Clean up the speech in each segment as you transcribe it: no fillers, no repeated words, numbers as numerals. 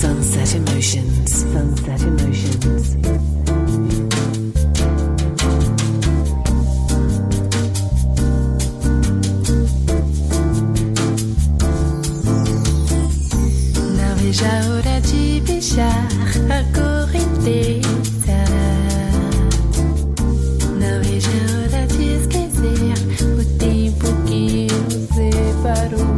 Sunset Emotions, Sunset Emotions. Já hora de beijar a correnteza. Não vejo a hora de esquecer o tempo que nos separou.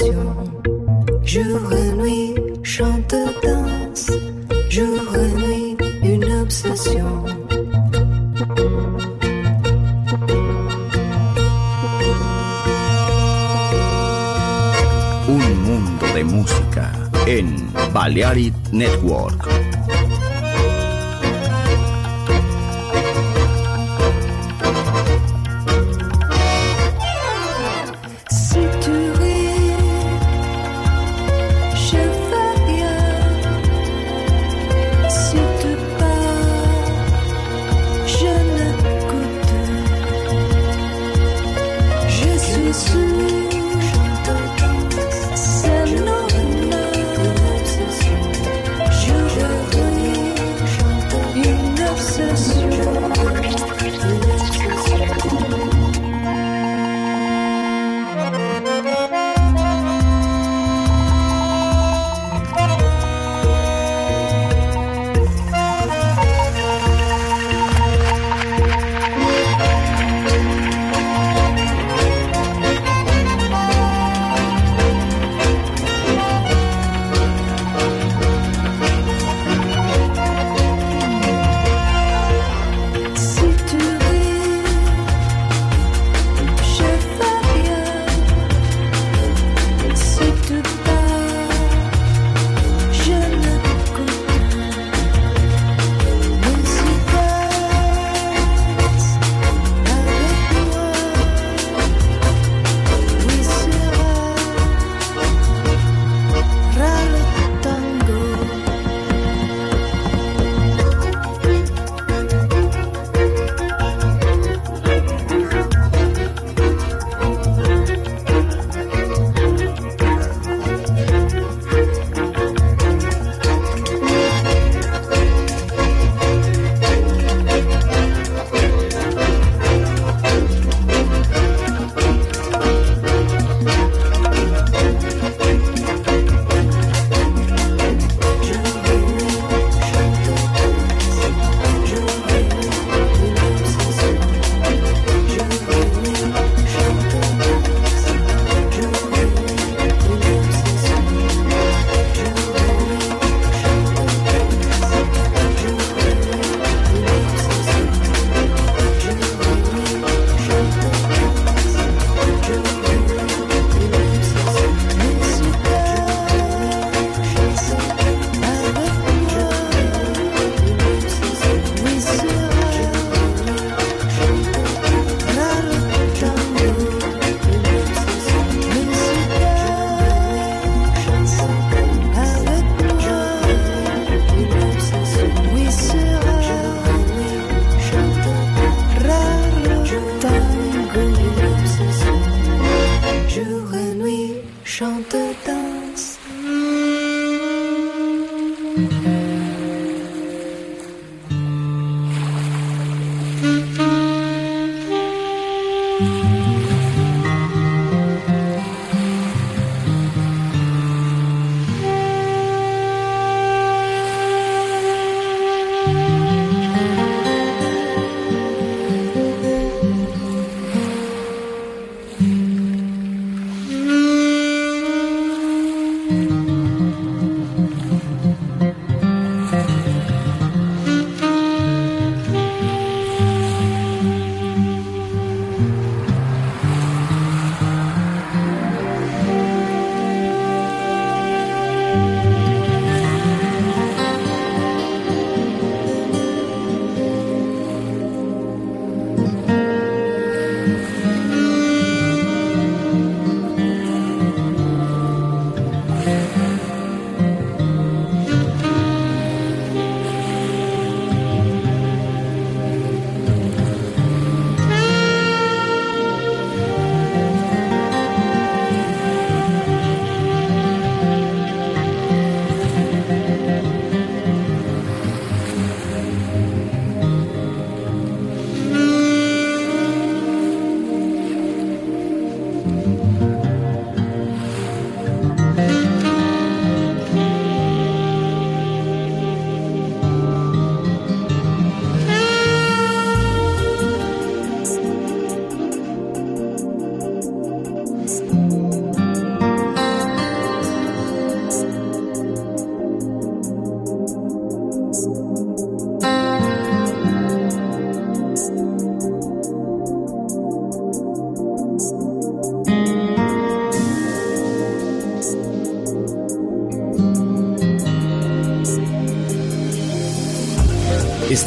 passion. Jour et nuit, chante, danse. Jour et nuit, une obsession. Un mundo de música en Balearic Network.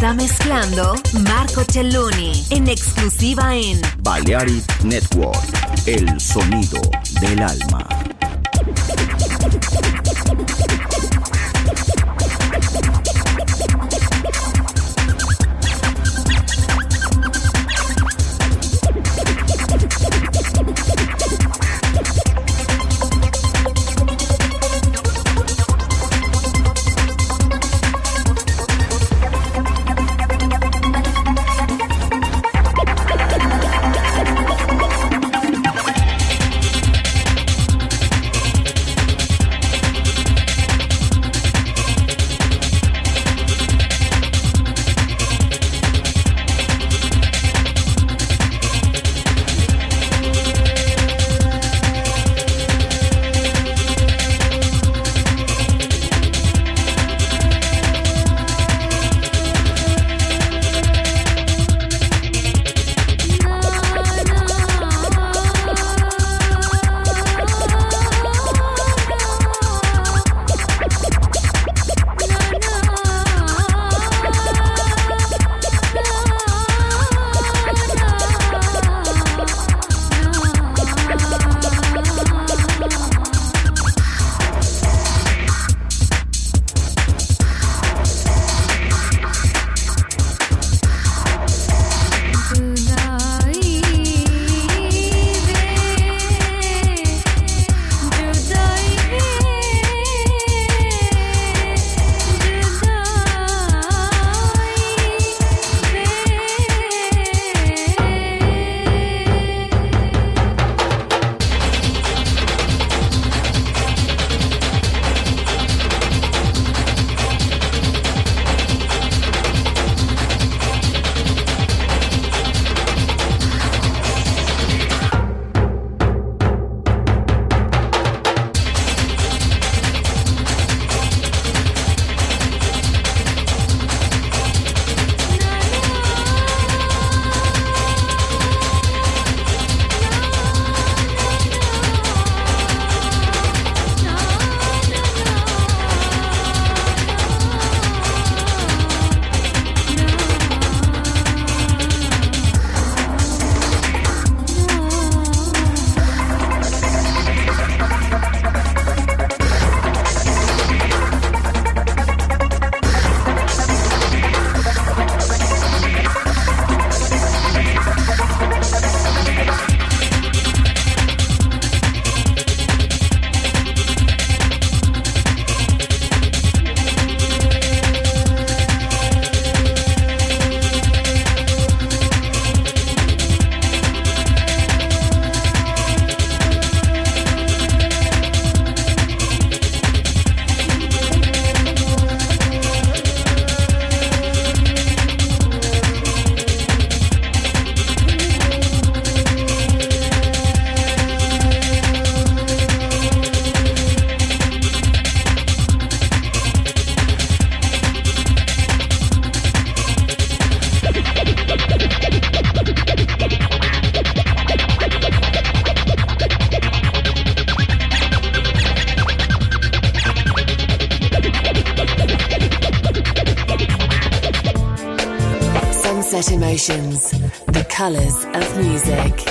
Está mezclando Marco Celloni en exclusiva en Balearic Network, el sonido del alma. Sunset Emotions, the colors of music.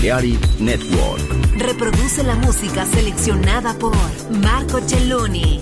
Balearic Network. Reproduce la música seleccionada por Marco Celloni.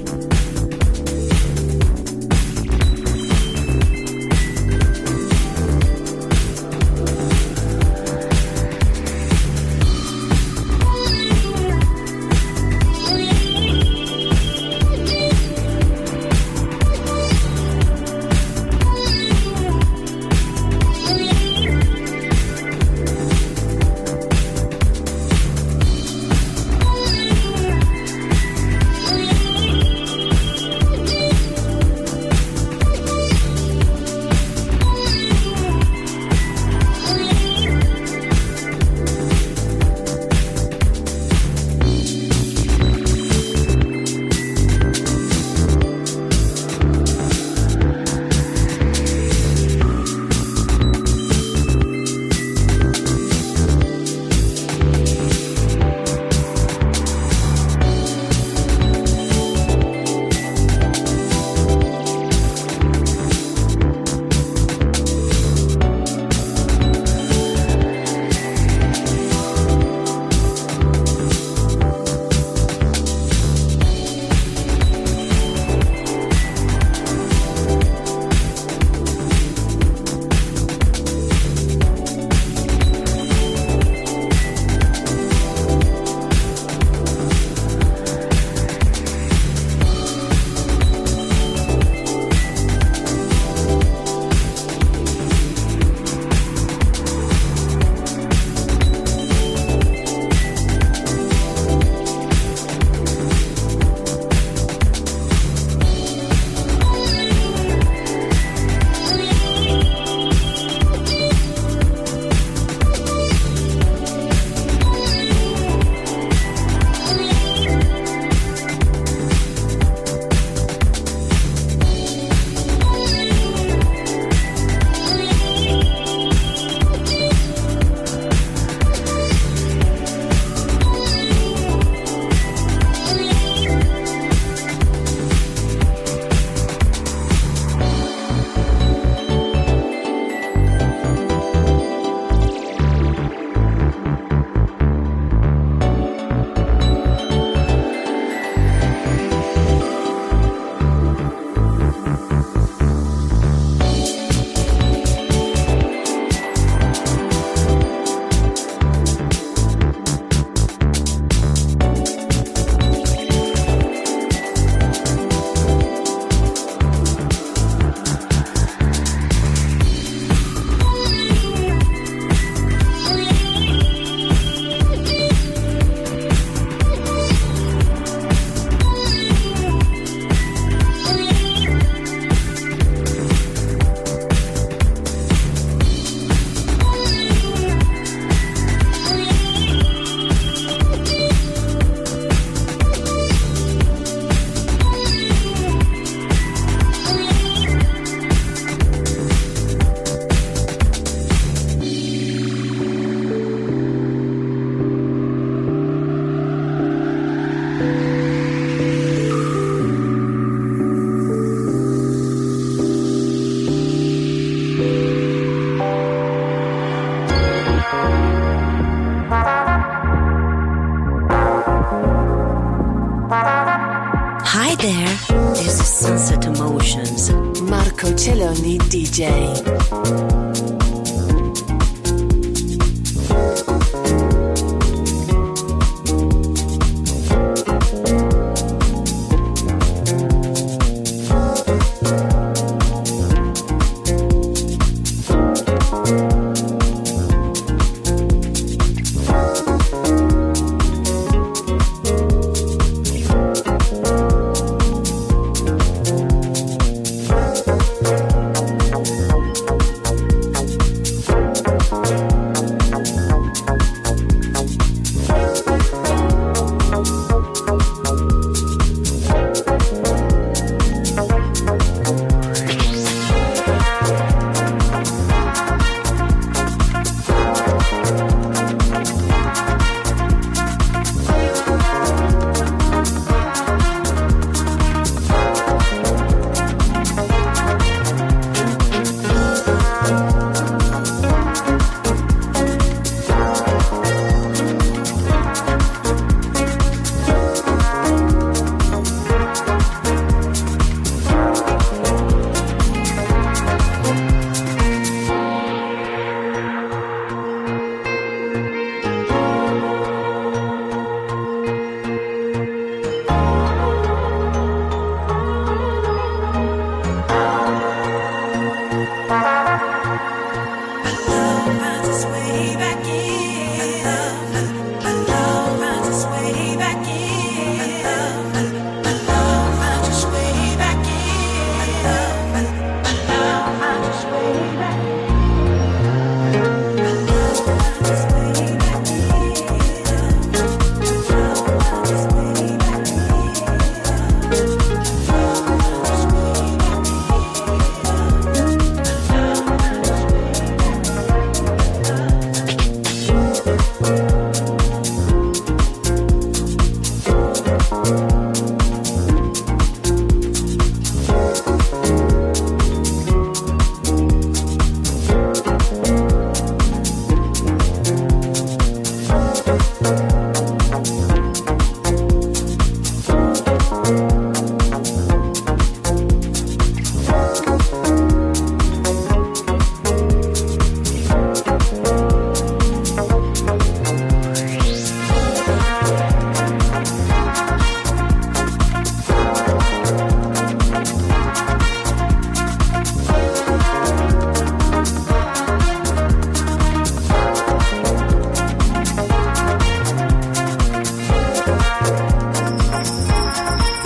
Hi there, this is Sunset Emotions, Marco Celloni DJ.